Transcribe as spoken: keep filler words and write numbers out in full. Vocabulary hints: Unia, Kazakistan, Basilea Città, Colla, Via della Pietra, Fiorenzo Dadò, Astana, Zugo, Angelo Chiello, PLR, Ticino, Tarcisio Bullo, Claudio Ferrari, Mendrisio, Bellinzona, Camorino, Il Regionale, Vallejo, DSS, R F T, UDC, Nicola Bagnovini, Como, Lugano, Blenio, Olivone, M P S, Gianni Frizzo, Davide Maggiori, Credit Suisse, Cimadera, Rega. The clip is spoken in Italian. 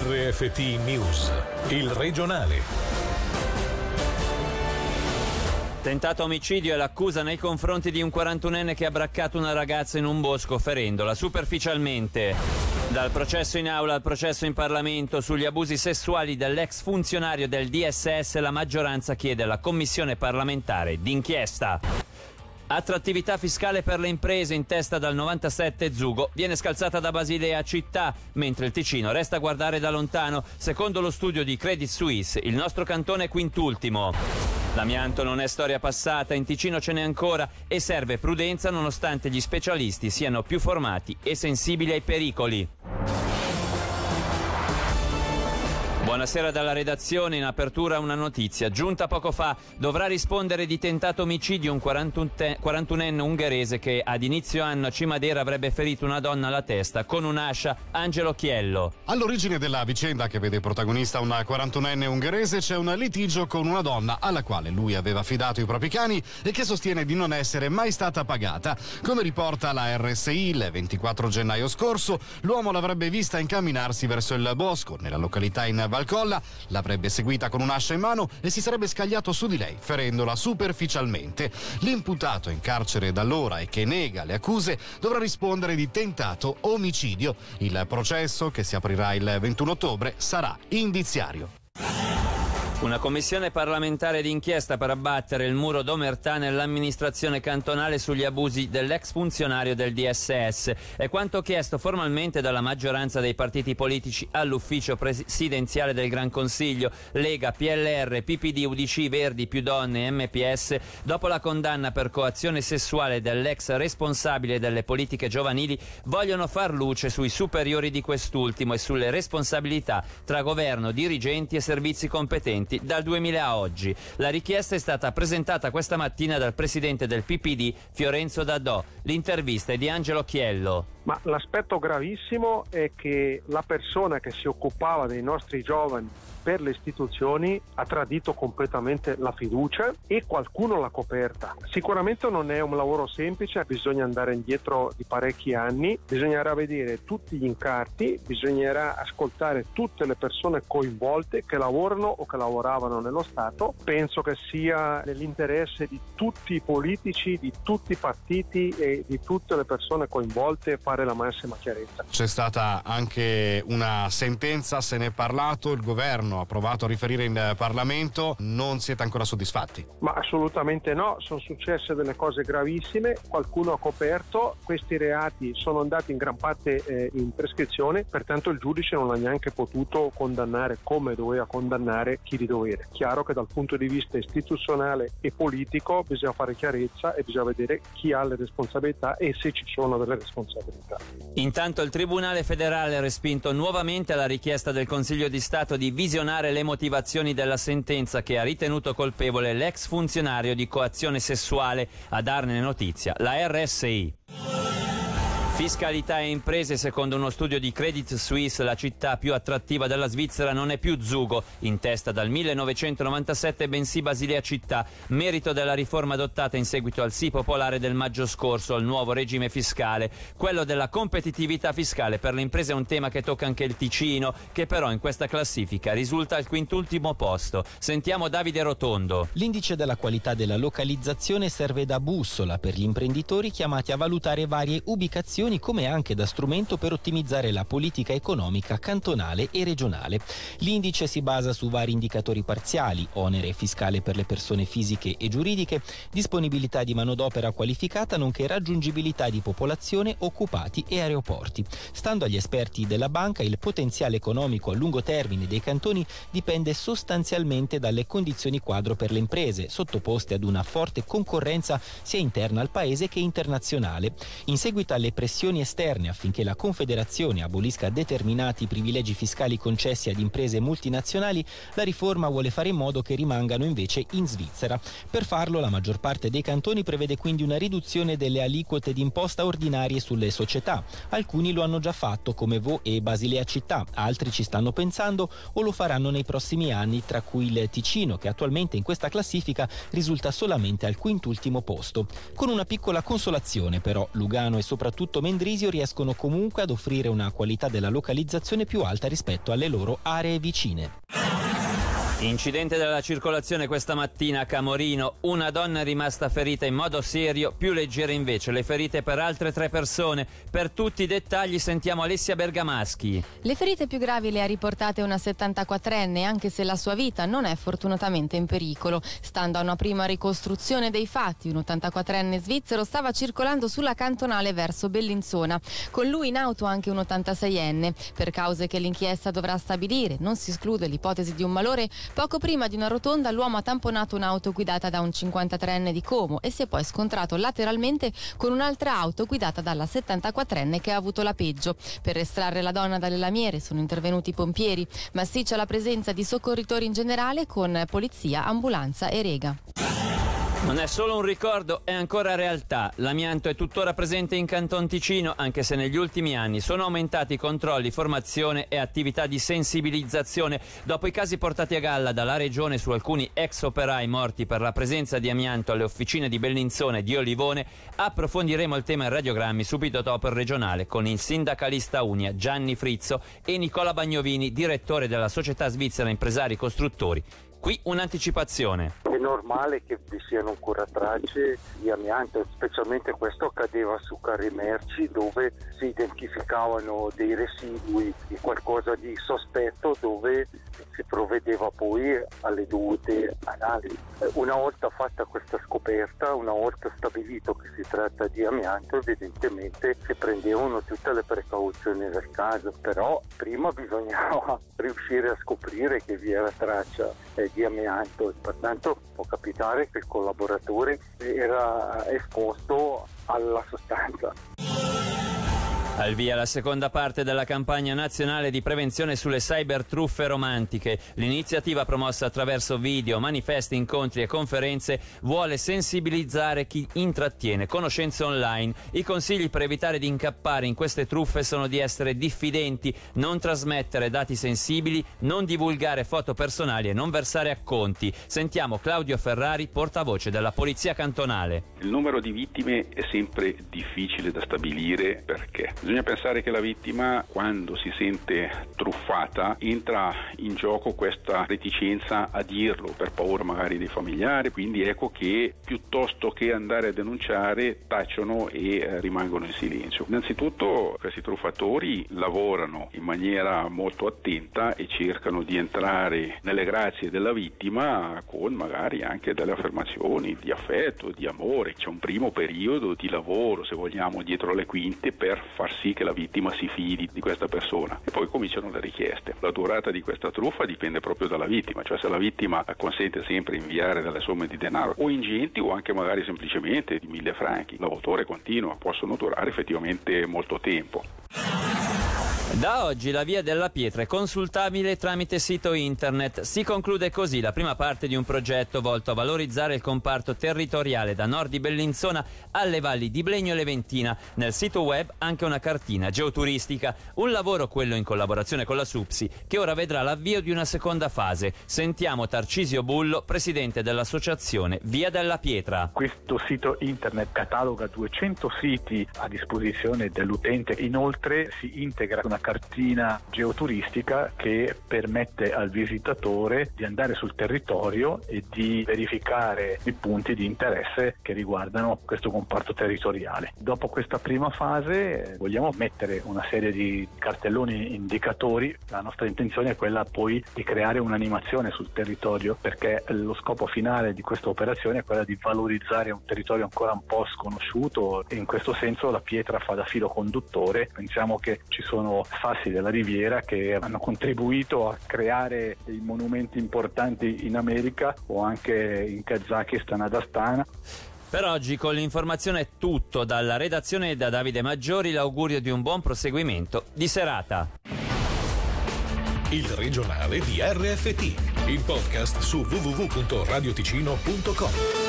R F T News, il regionale. Tentato omicidio è l'accusa nei confronti di un quarantunenne che ha braccato una ragazza in un bosco ferendola superficialmente. Dal processo in aula al processo in Parlamento sugli abusi sessuali dell'ex funzionario del D S S, la maggioranza chiede la commissione parlamentare d'inchiesta. Attrattività fiscale per le imprese, in testa dal novantasette Zugo viene scalzata da Basilea Città, mentre il Ticino resta a guardare da lontano. Secondo lo studio di Credit Suisse, il nostro cantone è quintultimo. L'amianto non è storia passata, in Ticino ce n'è ancora e serve prudenza nonostante gli specialisti siano più formati e sensibili ai pericoli. Buonasera dalla redazione. In apertura una notizia giunta poco fa: dovrà rispondere di tentato omicidio un quarantunenne ungherese che ad inizio anno a Cimadera avrebbe ferito una donna alla testa con un'ascia. Angelo Chiello. All'origine della vicenda, che vede protagonista una quarantunenne ungherese, c'è un litigio con una donna alla quale lui aveva affidato i propri cani e che sostiene di non essere mai stata pagata. Come riporta la R S I, il ventiquattro gennaio scorso l'uomo l'avrebbe vista incamminarsi verso il bosco nella località in Vallejo, Colla, l'avrebbe seguita con un'ascia in mano e si sarebbe scagliato su di lei, ferendola superficialmente. L'imputato, in carcere da allora e che nega le accuse, dovrà rispondere di tentato omicidio. Il processo, che si aprirà il ventuno ottobre, sarà indiziario. Una commissione parlamentare d'inchiesta per abbattere il muro d'omertà nell'amministrazione cantonale sugli abusi dell'ex funzionario del D S S è quanto chiesto formalmente dalla maggioranza dei partiti politici all'ufficio presidenziale del Gran Consiglio, Lega, P L R, P P D, U D C, Verdi, Più Donne e M P S, dopo la condanna per coazione sessuale dell'ex responsabile delle politiche giovanili. Vogliono far luce sui superiori di quest'ultimo e sulle responsabilità tra governo, dirigenti e servizi competenti dal duemila a oggi. La richiesta è stata presentata questa mattina dal presidente del P P D, Fiorenzo Dadò. L'intervista è di Angelo Chiello. Ma l'aspetto gravissimo è che la persona che si occupava dei nostri giovani per le istituzioni ha tradito completamente la fiducia e qualcuno l'ha coperta. Sicuramente non è un lavoro semplice, bisogna andare indietro di parecchi anni, bisognerà vedere tutti gli incarti, bisognerà ascoltare tutte le persone coinvolte che lavorano o che lavoravano nello Stato. Penso che sia nell'interesse di tutti i politici, di tutti i partiti e di tutte le persone coinvolte fare la massima chiarezza. C'è stata anche una sentenza, se ne è parlato, il governo ha provato a riferire in Parlamento. Non siete ancora soddisfatti? Ma assolutamente no, sono successe delle cose gravissime, qualcuno ha coperto, questi reati sono andati in gran parte eh, in prescrizione, pertanto il giudice non ha neanche potuto condannare come doveva condannare chi di dovere. Chiaro che dal punto di vista istituzionale e politico bisogna fare chiarezza e bisogna vedere chi ha le responsabilità e se ci sono delle responsabilità. Intanto il Tribunale federale ha respinto nuovamente la richiesta del Consiglio di Stato di visionare le motivazioni della sentenza che ha ritenuto colpevole l'ex funzionario di coazione sessuale. A darne notizia la R S I. Fiscalità e imprese. Secondo uno studio di Credit Suisse, la città più attrattiva della Svizzera non è più Zugo, in testa dal millenovecentonovantasette, bensì Basilea Città, merito della riforma adottata in seguito al sì popolare del maggio scorso al nuovo regime fiscale. Quello della competitività fiscale per le imprese è un tema che tocca anche il Ticino, che però in questa classifica risulta al quintultimo posto. Sentiamo Davide Rotondo. L'indice della qualità della localizzazione serve da bussola per gli imprenditori chiamati a valutare varie ubicazioni, come anche da strumento per ottimizzare la politica economica cantonale e regionale. L'indice si basa su vari indicatori parziali: onere fiscale per le persone fisiche e giuridiche, disponibilità di manodopera qualificata, nonché raggiungibilità di popolazione, occupati e aeroporti. Stando agli esperti della banca, il potenziale economico a lungo termine dei cantoni dipende sostanzialmente dalle condizioni quadro per le imprese, sottoposte ad una forte concorrenza sia interna al paese che internazionale. In seguito alle pressioni esterne affinché la Confederazione abolisca determinati privilegi fiscali concessi ad imprese multinazionali, la riforma vuole fare in modo che rimangano invece in Svizzera. Per farlo, la maggior parte dei cantoni prevede quindi una riduzione delle aliquote d'imposta ordinarie sulle società. Alcuni lo hanno già fatto, come Vaux e Basilea Città, altri ci stanno pensando o lo faranno nei prossimi anni, tra cui il Ticino, che attualmente in questa classifica risulta solamente al quintultimo posto. Con una piccola consolazione però, Lugano e soprattutto Mendrisio riescono comunque ad offrire una qualità della localizzazione più alta rispetto alle loro aree vicine. Incidente della circolazione questa mattina a Camorino, una donna è rimasta ferita in modo serio, più leggere invece le ferite per altre tre persone. Per tutti i dettagli sentiamo Alessia Bergamaschi. Le ferite più gravi le ha riportate una settantaquattrenne, anche se la sua vita non è fortunatamente in pericolo. Stando a una prima ricostruzione dei fatti, un ottantaquattrenne svizzero stava circolando sulla cantonale verso Bellinzona. Con lui in auto anche un ottantaseienne. Per cause che l'inchiesta dovrà stabilire, non si esclude l'ipotesi di un malore. Poco prima di una rotonda l'uomo ha tamponato un'auto guidata da un cinquantatreenne di Como e si è poi scontrato lateralmente con un'altra auto guidata dalla settantaquattrenne che ha avuto la peggio. Per estrarre la donna dalle lamiere sono intervenuti i pompieri. Massiccia la presenza di soccorritori in generale con polizia, ambulanza e rega. Non è solo un ricordo, è ancora realtà. L'amianto è tuttora presente in Canton Ticino, anche se negli ultimi anni sono aumentati controlli, formazione e attività di sensibilizzazione dopo i casi portati a galla dalla regione su alcuni ex operai morti per la presenza di amianto alle officine di Bellinzona e di Olivone. Approfondiremo il tema in radiogrammi subito dopo il regionale con il sindacalista Unia Gianni Frizzo e Nicola Bagnovini, direttore della Società Svizzera Impresari Costruttori. Qui un'anticipazione. È normale che vi siano ancora tracce di amianto, specialmente questo accadeva su carri merci dove si identificavano dei residui di qualcosa di sospetto, dove si provvedeva poi alle dovute analisi. Una volta fatta questa scoperta, una volta stabilito che si tratta di amianto, evidentemente si prendevano tutte le precauzioni del caso, però prima bisognava riuscire a scoprire che vi era traccia di amianto, pertanto può capitare che il collaboratore era esposto alla sostanza. Al via la seconda parte della campagna nazionale di prevenzione sulle cybertruffe romantiche. L'iniziativa promossa attraverso video, manifesti, incontri e conferenze vuole sensibilizzare chi intrattiene conoscenze online. I consigli per evitare di incappare in queste truffe sono di essere diffidenti, non trasmettere dati sensibili, non divulgare foto personali e non versare acconti. Sentiamo Claudio Ferrari, portavoce della Polizia Cantonale. Il numero di vittime è sempre difficile da stabilire perché bisogna pensare che la vittima, quando si sente truffata, entra in gioco questa reticenza a dirlo per paura magari dei familiari, quindi ecco che piuttosto che andare a denunciare tacciono e eh, rimangono in silenzio. Innanzitutto questi truffatori lavorano in maniera molto attenta e cercano di entrare nelle grazie della vittima con magari anche delle affermazioni di affetto, di amore. C'è un primo periodo di lavoro, se vogliamo, dietro le quinte per far sì che la vittima si fidi di questa persona e poi cominciano le richieste. La durata di questa truffa dipende proprio dalla vittima, cioè se la vittima consente sempre inviare delle somme di denaro o ingenti o anche magari semplicemente di mille franchi, l'autore continua, possono durare effettivamente molto tempo. Da oggi la Via della Pietra è consultabile tramite sito internet. Si conclude così la prima parte di un progetto volto a valorizzare il comparto territoriale da nord di Bellinzona alle valli di Blenio e Leventina. Nel sito web anche una cartina geoturistica. Un lavoro, quello in collaborazione con la SUPSI, che ora vedrà l'avvio di una seconda fase. Sentiamo Tarcisio Bullo, presidente dell'associazione Via della Pietra. Questo sito internet cataloga duecento siti a disposizione dell'utente. Inoltre si integra una cartina geoturistica che permette al visitatore di andare sul territorio e di verificare i punti di interesse che riguardano questo comparto territoriale. Dopo questa prima fase vogliamo mettere una serie di cartelloni indicatori. La nostra intenzione è quella poi di creare un'animazione sul territorio, perché lo scopo finale di questa operazione è quella di valorizzare un territorio ancora un po' sconosciuto e in questo senso la pietra fa da filo conduttore. Pensiamo che ci sono fassi della riviera che hanno contribuito a creare dei monumenti importanti in America o anche in Kazakistan, ad Astana. Per oggi con l'informazione è tutto. Dalla redazione e da Davide Maggiori l'augurio di un buon proseguimento di serata. Il regionale di R F T, il podcast su w w w punto radio ticino punto com.